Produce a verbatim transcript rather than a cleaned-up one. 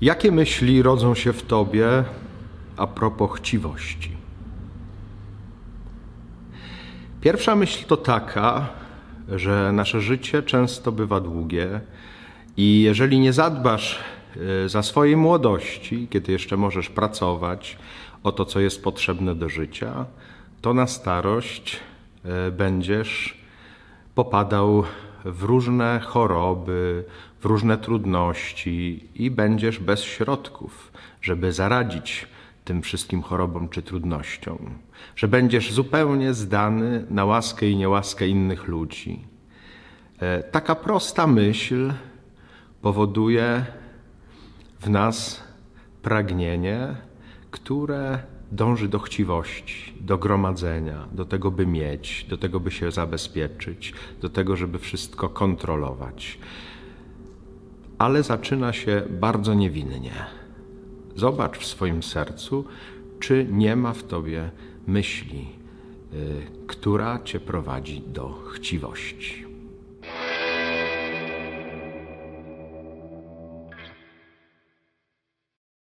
Jakie myśli rodzą się w tobie a propos chciwości? Pierwsza myśl to taka, że nasze życie często bywa długie i jeżeli nie zadbasz za swojej młodości, kiedy jeszcze możesz pracować o to, co jest potrzebne do życia, to na starość będziesz popadał w różne choroby, w różne trudności i będziesz bez środków, żeby zaradzić tym wszystkim chorobom czy trudnościom. Że będziesz zupełnie zdany na łaskę i niełaskę innych ludzi. Taka prosta myśl powoduje w nas pragnienie, które dąży do chciwości, do gromadzenia, do tego, by mieć, do tego, by się zabezpieczyć, do tego, żeby wszystko kontrolować. Ale zaczyna się bardzo niewinnie. Zobacz w swoim sercu, czy nie ma w tobie myśli, yy, która cię prowadzi do chciwości.